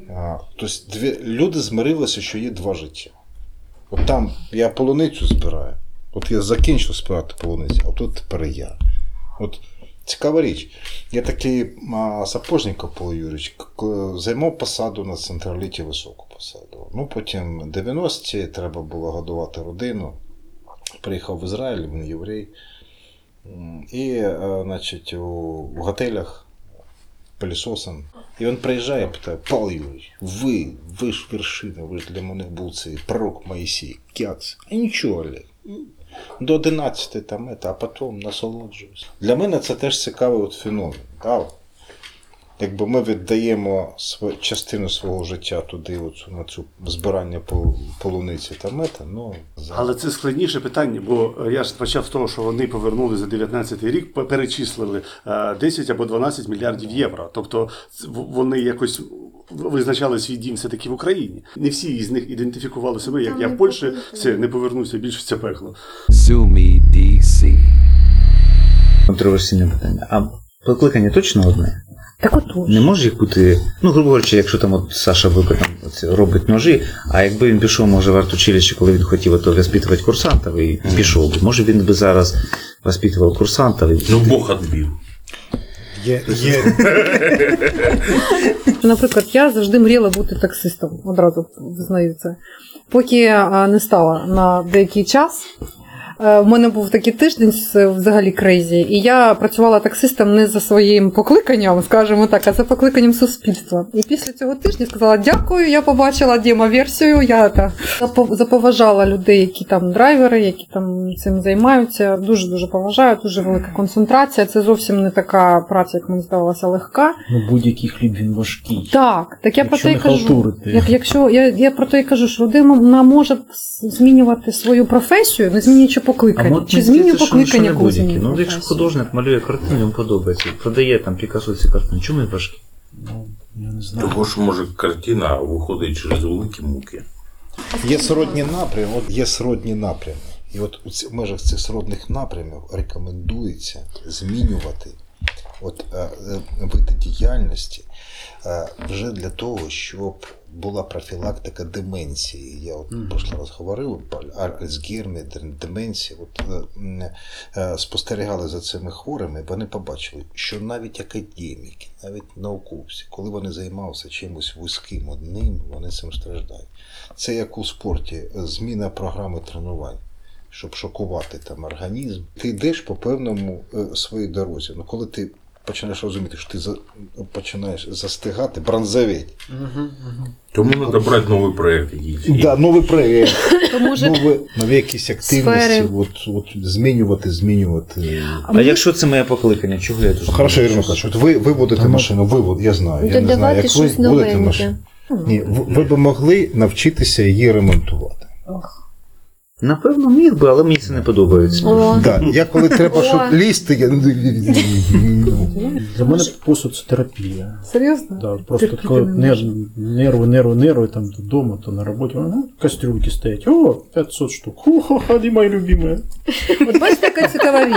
Да? Тобто люди змирилися, що є два життя. От там я полуницю збираю, от я закінчив збирати полуницю, а тут тепер я. От цікава річ. Я такий Сапожніков Павло Юрійович займав посаду на Централіті, високу посаду. Ну потім 90-ті, треба було годувати родину. Приїхав в Ізраїль, він єврей. І, значить, в готелях пилісосом. І він приїжджає і питає: Павло Юрійович, ви ж вершина, ви ж для мене був цей пророк Моїсій, кяц. А нічого, Олег. До 11 там, а потім насолоджуюсь. Для мене це теж цікавий от феномен. Так? Якби ми віддаємо частину свого життя туди, оцю, на цю збирання полуниці та мета, ну... Але це складніше питання, бо я ж почав з того, що вони повернули за 19 рік, перечислили 10 або 12 мільярдів євро. Тобто вони якось визначали свій дім все-таки в Україні. Не всі із них ідентифікували себе, як я в Польщі, все, не повернуся більше в це пекло. Контроверсійне питання. А покликання точно одне? Так от не може їх бути, ну, грубо говоря, якщо там от Саша робить ножі, а якби він пішов, може, в артучилище, коли він хотів, то воспитувати курсантів і пішов би. Може, він би зараз воспитував курсантів і... Ну, Бог відбив. Наприклад, я завжди мріяла бути таксистом, одразу визнаю це. Поки не стала на деякий час, в мене був такий тиждень взагалі крейзі, і я працювала таксистом не за своїм покликанням, скажімо так, а за покликанням суспільства. І після цього тижня сказала: дякую, я побачила демоверсію, я заповажала людей, які там драйвери, які там цим займаються, дуже-дуже поважаю, дуже велика концентрація, це зовсім не така праця, як мені здавалася, легка. Ну, будь-який хліб, він важкий. Так я про те й кажу. Я про те й кажу, що людина може змінювати свою професію, не змінюючи покликання. А, чи змінює покликання когось? Ну, якщо художник малює картину, йому подобається. Продає там Пікассо ці картини. Чому він важкий? Ну, я не знаю. Того ж, може, картина виходить через великі муки. Є сродні напрями. І от у межах цих сродних напрямів рекомендується змінювати види діяльності вже для того, щоб була профілактика деменції. Я прошлий раз говорив, Архельс-Гермі, деменція. Спостерігали за цими хворими, вони побачили, що навіть академіки, навіть науковці, коли вони займалися чимось вузьким одним, вони цим страждають. Це як у спорті, зміна програми тренувань, щоб шокувати там організм. Ти йдеш по певному своїй дорозі. Ну, коли ти починаєш розуміти, що ти починаєш застигати, бронзовіти. Тому треба брати новий проєкт. Нові якісь активності, змінювати. А якщо це моє покликання, чого я дуже... Хорошо, Ірина каже, ви водите машину, я знаю. Я не знаю, як ви водите машину. Ні, ви б могли навчитися її ремонтувати. Напевно, міг би, але мені це не подобається. Так, я коли треба, щоб лізти, я... Для мене посуд – це терапія. Серйозно? Так, просто такої нерви, там вдома, то на роботі, кастрюльки стоять, 500 штук, хо-хо-хо, ти моя любима. От бачите, яка цікава річ.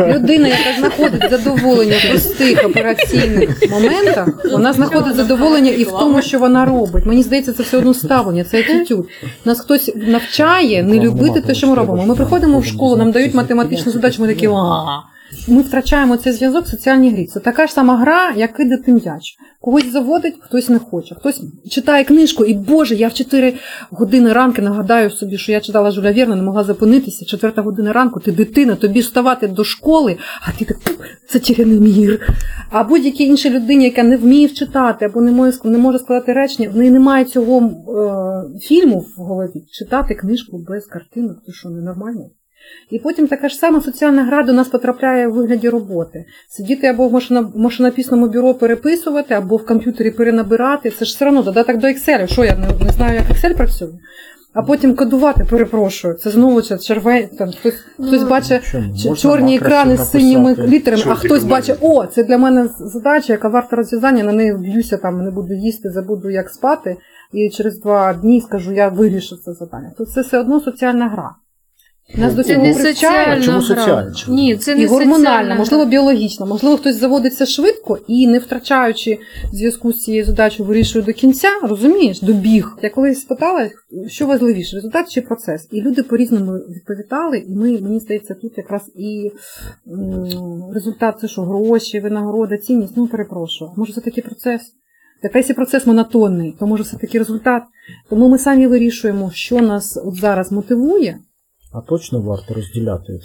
Людина, яка знаходить задоволення в простих операційних моментах, вона знаходить задоволення і в тому, що вона робить. Мені здається, це все одно ставлення, це атитюд. Нас хтось навчає не любити те, що ми робимо. Ми приходимо в школу, нам дають математичну задачу, ми такі ааа. Ми втрачаємо цей зв'язок в соціальній грі. Це така ж сама гра, як кидати м'яч. Когось заводить, хтось не хоче. Хтось читає книжку, і, Боже, я в 4 години ранку нагадаю собі, що я читала Жюля Верна, не могла зупинитися. 4 година ранку, ти дитина, тобі вставати до школи, а ти так, це тіряний мір. А будь-якій іншій людині, яка не вміє читати, або не може складати речення, в неї немає цього фільму в голові. Читати книжку без картинок, ти що, ненормально? І потім така ж сама соціальна гра до нас потрапляє у вигляді роботи. Сидіти або в машинописному бюро переписувати, або в комп'ютері перенабирати. Це ж все одно додаток до Excel. Що я не знаю, як Excel працює? А потім кодувати, перепрошую. Це знову червень, там хтось бачить чорні екрани з синіми літерами, а хтось бачить, о, це для мене задача, яка варта розв'язання, на неї вб'юся, там, не буду їсти, забуду як спати, і через 2 дні скажу, я вирішив це завдання. Тобто це все одно соціальна гра. Це не соціальна гра. Ні, це не гормональна, можливо, біологічна. Можливо, хтось заводиться швидко і, не втрачаючи зв'язку з цією задачею, вирішує до кінця, розумієш, добіг. Я колись спитала, що важливіше, результат чи процес? І люди по-різному відповідали, і мені здається, тут якраз і результат, це що, гроші, винагорода, цінність, ну, перепрошую. Може, це такий процес? Якщо процес монотонний, то може все-таки результат. Тому ми самі вирішуємо, що нас от зараз мотивує. А точно варто розділяти?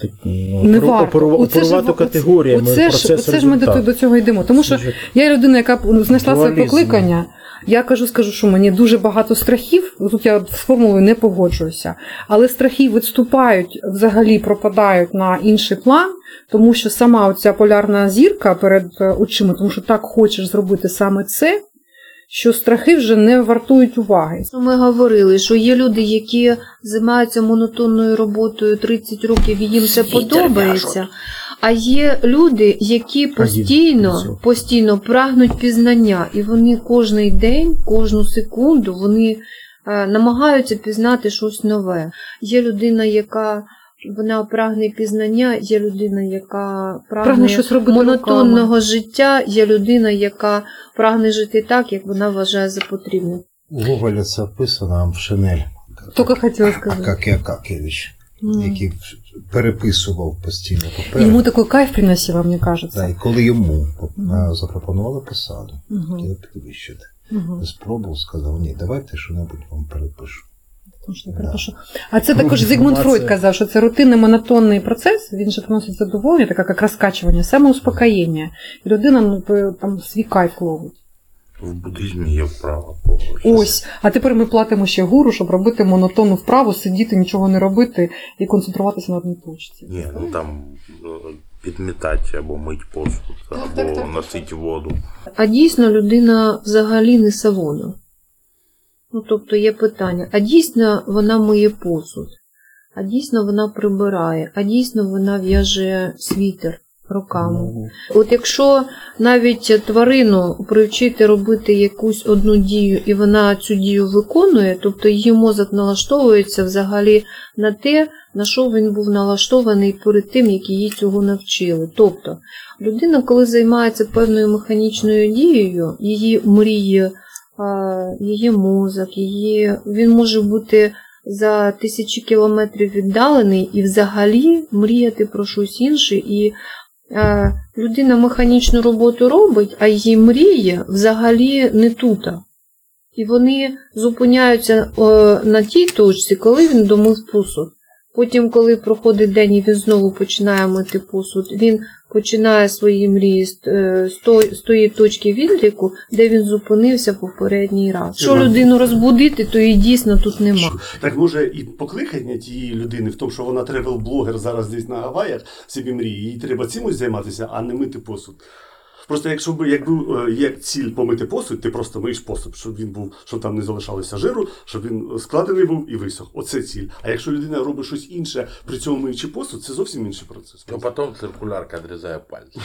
Не варто. Оперувати категоріями процес-результат. Оце ж ми до цього йдемо. Тому що я людина, яка знайшла своє покликання, я скажу, що мені дуже багато страхів, тут я з формулою не погоджуюся, але страхи відступають, взагалі пропадають на інший план, тому що сама оця полярна зірка перед очима, тому що так хочеш зробити саме це, що страхи вже не вартують уваги. Ми говорили, що є люди, які займаються монотонною роботою 30 років і їм це подобається, а є люди, які постійно прагнуть пізнання, і вони кожний день, кожну секунду, вони намагаються пізнати щось нове. Є людина, яка вона прагне пізнання, є людина, яка прагне монотонного життя, є людина, яка прагне жити так, як вона вважає за потрібне. У Гоголя це описано, а в Шинель. Тільки хотіла сказати. Акакій Акакевич, який переписував постійно папери. Йому такий кайф приносило, мені кажеться. Так, і коли йому запропонували посаду, хотіли підвищити. Спробував, сказав, ні, давайте що-небудь вам перепишу. А це також Зігмунд Фройд казав, що це рутинний монотонний процес, він же приносить задоволення, таке як розкачування, самоуспокоєння. І людина там свій кайф ловить. В буддизмі є вправа. Ось, а тепер ми платимо ще гуру, щоб робити монотонну вправу, сидіти, нічого не робити і концентруватися на одній точці. Ні, ну там підмітати або мить посуд, або носити воду. А дійсно людина взагалі не савона. Ну, тобто є питання, а дійсно вона миє посуд, а дійсно вона прибирає, а дійсно вона в'яже світер руками. От якщо навіть тварину привчити робити якусь одну дію, і вона цю дію виконує, тобто її мозок налаштовується взагалі на те, на що він був налаштований перед тим, як її цього навчили. Тобто людина, коли займається певною механічною дією, її мрії, її мозок, він може бути за тисячі кілометрів віддалений і взагалі мріяти про щось інше. І людина механічну роботу робить, а її мрія взагалі не тута. І вони зупиняються на тій точці, коли він домив посуд. Потім, коли проходить день і він знову починає мити посуд, він починає свої мрії з тої точки відліку, де він зупинився попередній раз. Що людину розбудити, то її дійсно тут нема. Так може і покликання тієї людини в тому, що вона тревел-блогер зараз десь на Гаваях, собі мріє, їй треба цимось займатися, а не мити посуд. Просто якби є ціль помити посуд, ти просто миєш посуд, щоб він був, щоб там не залишалося жиру, щоб він складений був і висох. Оце ціль. А якщо людина робить щось інше, при цьому миючи посуд, це зовсім інший процес. А потім циркулярка відрізає пальці.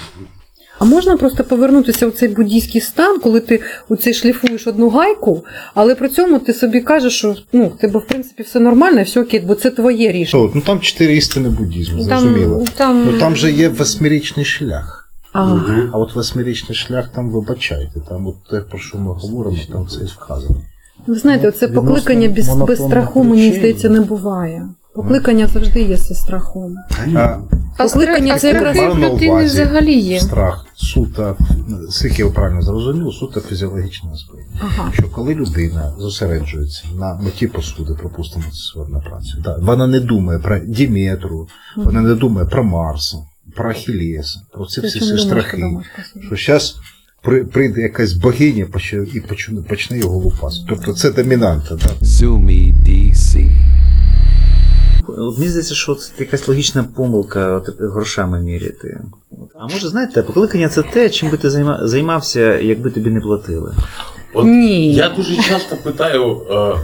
А можна просто повернутися в цей буддійський стан, коли ти оцей шліфуєш одну гайку, але при цьому ти собі кажеш, що в тебе в принципі все нормально, все окей, бо це твоє рішення. Там 4 істини буддізму, зрозуміло. Там же є восьмирічний шлях. А от восьмирічний шлях, там, вибачайте, там от те, про що ми говоримо, там це і вказано. Ви знаєте, оце покликання без страху, мені здається, не буває. Покликання завжди є зі страхом. А покликання це якраз людини взагалі є. Страх суто, скільки я правильно зрозумів, суто фізіологічний аспект. Що коли людина зосереджується на меті посуди, припустимо, на праці, вона не думає про Діметру, вона не думає про Марса, про Ахіллеса, про ці всі страхи, що зараз прийде якась богиня і почне його лупасити. Тобто це домінанта. Мені здається, що це якась логічна помилка грошами міряти. А може, знаєте, покликання це те, чим би ти займався, якби тобі не платили. От ні. Я дуже часто питаю,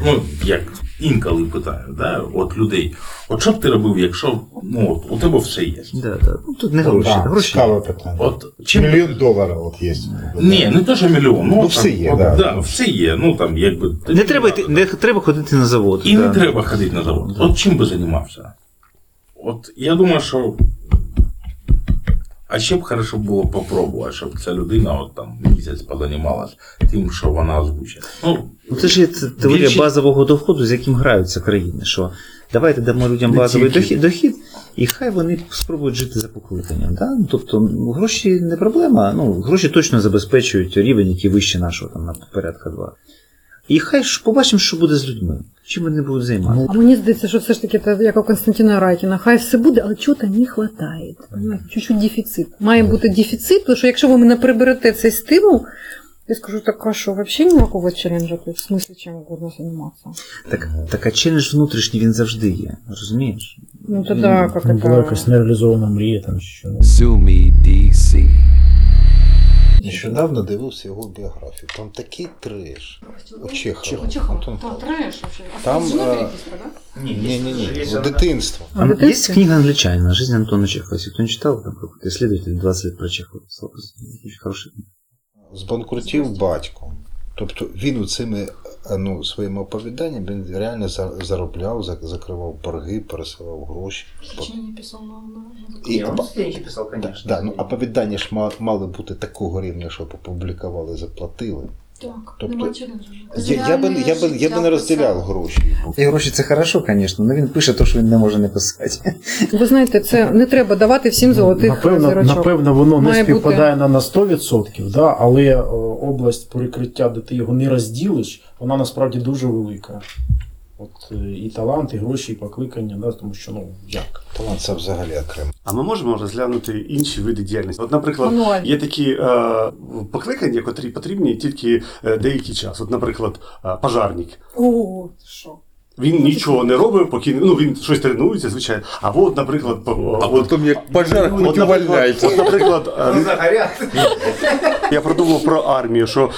ну, як інколи питаю, да, от людей, от що б ти робив, якщо ну, от, у тебе все є? Да, да. Ну, тут не гроші. Да, гроші. Цікаве питання. От, чим... $1 мільйон от є. Ні, не те, що мільйон. Ну, все є. От, да. Да, все є. Ну, там, якби, не, треба, ти, не треба ходити на завод. І да. Не треба ходити на завод. От чим би займався? От я думаю, що а ще б хорошо було попробувати, щоб ця людина от там місяць позанімалась тим, що вона озвучить. Ну, це ж є теорія базового доходу, з яким граються країни, що давайте дамо людям базовий дохід, і хай вони спробують жити за покликанням. Да? Тобто гроші не проблема, ну, гроші точно забезпечують рівень, який вище нашого, там, на порядка 2. І хай ж побачимо, що буде з людьми. Чим вони будуть займатися? А мені здається, що все ж таки, це як у Константина Райкіна, хай все буде, але чого-то не вистачає. Чуть-чуть дефіцит. Має бути дефіцит, тому що якщо ви мене приберете цей стимул, я скажу, так, а що, взагалі ніякого челенджа, в смислі, чим угодно займатися. Так, а челендж внутрішній, він завжди є, розумієш? Ну, то так, як це. Була якась нереалізована мрія, там що. Сумі DC. Нещодавно дивився його біографію. Там такий треш. У Чехова. Там треш. Там... Ні. Дитинство. Є книга англичанина «Жизнь Антона Чехова». Якщо хто не читав, там какой-то исследователь 20 лет про Чехова. Дуже хороший. Збанкрутів батько. Тобто він у цими своїми оповіданнями він реально заробляв, закривав борги, пересилав гроші. Хічні писав на Закрівці писав, звісно. Да, ну, оповідання ж мали бути такого рівня, щоб опублікували, заплатили. Так, тобто, нема челенджу. Я би не розділяв гроші. І гроші це хорошо, звісно, але він пише те, що він не може не писати. Ви знаєте, це не треба давати всім золотих зірочок. Напевно, воно не співпадає на 100%, да, але область перекриття, де ти його не розділиш, вона насправді дуже велика. От і талант, і гроші, і покликання, да, тому що, ну, як? Талант це взагалі окремо. А ми можемо розглянути інші види діяльності? От, наприклад, є такі покликання, котрі потрібні тільки деякий час. От, наприклад, пожарник. О, що? Він нічого не робив, поки ну, він щось тренується, звичайно. А от, наприклад, а потім як пожар хоч увольняється. От, наприклад, я продумав про армію, що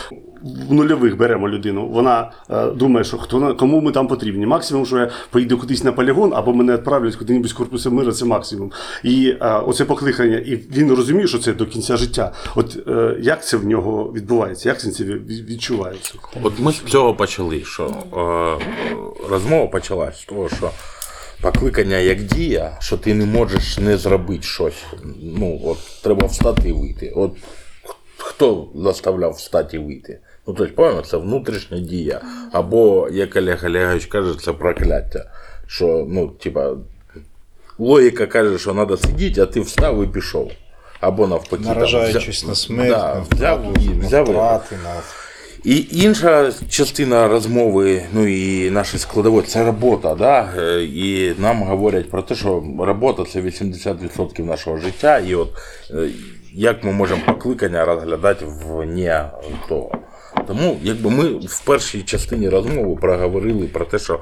в нульових беремо людину, вона думає, що кому ми там потрібні. Максимум, що я поїду кудись на полігон, або мене відправлять куди-небудь в корпуси мира, це максимум. І оце покликання, і він розуміє, що це до кінця життя. От як це в нього відбувається, як він це відчувається? От ми з цього почали, що розмова почалась з того, що покликання як дія, що ти не можеш не зробити щось. Ну, от треба встати і вийти. От хто заставляв встати і вийти? Ну, тобто, правильно, це внутрішня дія. Або, як Олег Олегович каже, це прокляття. Що, ну, типа, логіка каже, що треба сидіти, а ти встав і пішов. Або навпаки. Наражаючись на смерть, да, взяв втрати нас. І інша частина розмови, ну і наші складові, це робота, да? І нам говорять про те, що робота – це 80% нашого життя, і от як ми можемо покликання розглядати вне того. Тому якби ми в першій частині розмови проговорили про те, що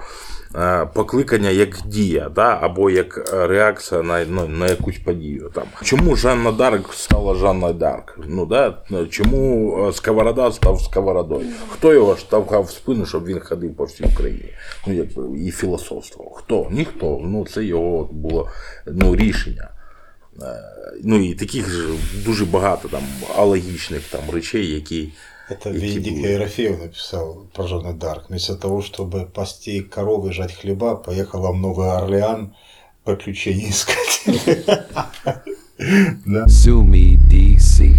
покликання як дія, да? Або як реакція на якусь подію. Там. Чому Жанна Д'Арк стала Жанною Д'Арк? Ну, да? Чому Сковорода став Сковородою? Хто його штовхав в спину, щоб він ходив по всій Україні? Ну, якби, і філософствував. Хто? Ніхто. Ну, це його було ну, рішення. Ну і таких ж дуже багато там алогічних там речей, які... Это Венедикт Ерофеев написал про Жанну Д'Арк. Вместо того, чтобы пасти коровы, жать хлеба, поехала в Новый Орлеан приключений искать. Суми DC.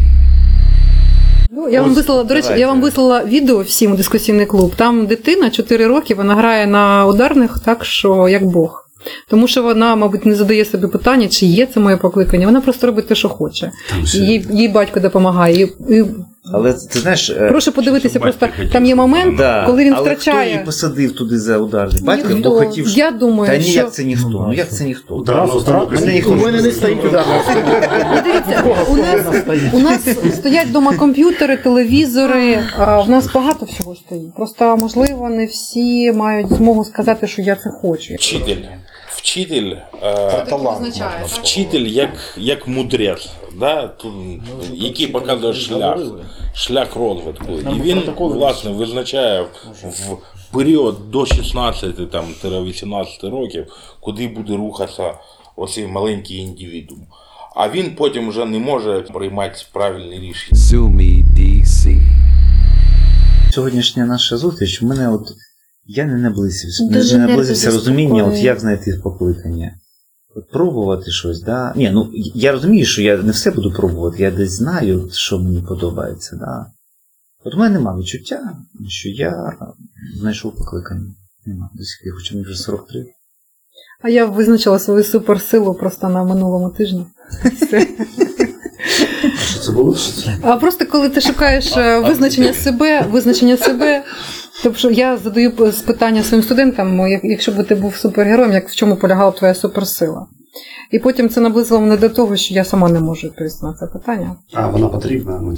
Ну, я вам вислала, до речі, я вам вислала відео всім у дискусійний клуб. Там дитина 4 роки, вона грає на ударних так, що як Бог. Тому що вона, мабуть, не задає собі питання, чи є це моє покликання. Вона просто робить те, що хоче. Їй батько допомагає. Але ти знаєш, прошу подивитися, просто там є момент, да, коли він втрачає. Але хто її посадив туди за ударний? Батько, хто хотів. Я думаю, та ні, що... як це ніхто. Ну як це ніхто? У мене не стоїть ударний. Дивіться, у нас стоять вдома комп'ютери, телевізори, в нас багато всього стоїть. Просто, можливо, не всі мають змогу сказати, що я це хочу. Вчитель. вчитель, вчитель як мудрець, да? Який показує шлях розвитку. І він, власне, визначає в період до 16-18 років, куди буде рухатися оцей маленький індивідум. А він потім вже не може приймати правильні рішення. Сьогоднішня наша зустріч, у мене от я не наблизився, розуміння, от як знайти покликання. От пробувати щось, да? Ні, ну я розумію, що я не все буду пробувати, я десь знаю, що мені подобається, да. От у мене немає відчуття, що я знайшов покликання. Нема до сих пір, хоча мені вже 43. А я визначила свою суперсилу просто на минулому тижні. Що це було? А просто коли ти шукаєш визначення себе, тобто я задаю питання своїм студентам, якщо б ти був супергероєм, як в чому полягала твоя суперсила? І потім це наблизило мене до того, що я сама не можу відповісти на це питання. А вона потрібна?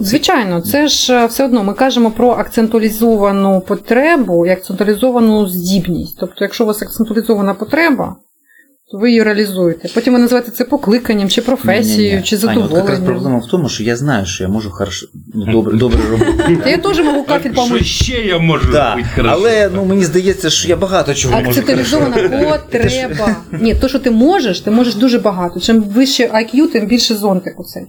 Звичайно, це ж все одно ми кажемо про акцентуалізовану потребу і акцентуалізовану здібність. Тобто, якщо у вас акцентуалізована потреба, то ви її реалізуєте. Потім ви називаєте це покликанням, чи професією, чи задоволенням. Якраз проблема в тому, що я знаю, що я можу добре робити. Я теж можу кафель помити. Що ще я можу робити хорошо? Але мені здається, що я багато чого можу. Акцентуалізована потреба. Ні, то, що ти можеш дуже багато. Чим вище IQ, тим більше зонтик у цей.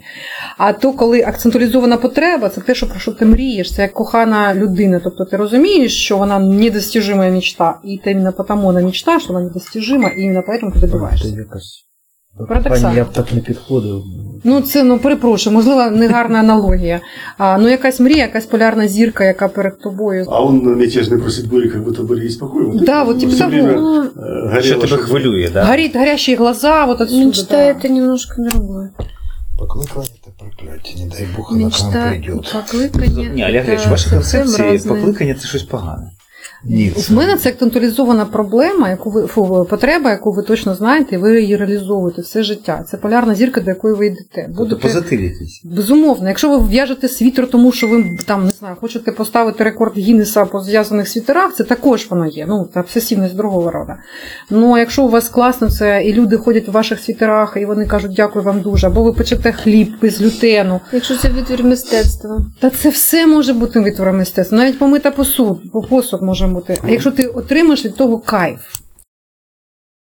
А то, коли акцентуалізована потреба, це те, про що ти мрієш, це як кохана людина. Тобто ти розумієш, що вона недостижима мечта. І ти іменно тому вона мечта, що вона недостижима, і іменно тому ти Парадоксально. Я б так не підходив. Перепрошую, можливо, негарна аналогія. Якась мрія, якась полярна зірка, яка перед тобою. А він мятежний просить бурі, як будто бурі спокійно. Да, вот типа того. Що тебе хвилює, да? Горить горящі глаза, вот отсюда. Мечта это немножко другое. Покликання – це прокляття, не дай Бог, вона к нам прийдет. Ні, Олег Олегович, ваша концепція покликання – це щось погане. У мене це акцентуалізована проблема, потреба, яку ви точно знаєте, і ви її реалізовуєте все життя. Це полярна зірка, до якої ви йдете. Будете позитив якийсь. Безумовно. Якщо ви в'яжете світер, тому що ви хочете поставити рекорд Гіннеса по зв'язаних світерах, це також воно є. Обсесивність другого роду. Ну, якщо у вас класно це, і люди ходять в ваших світерах, і вони кажуть, дякую вам дуже, або ви печете хліб без глютену. Якщо це витвір мистецтва. Та це все може бути витвором мистецтва. Навіть помита посуд може бути. А якщо ти отримаєш від того кайф,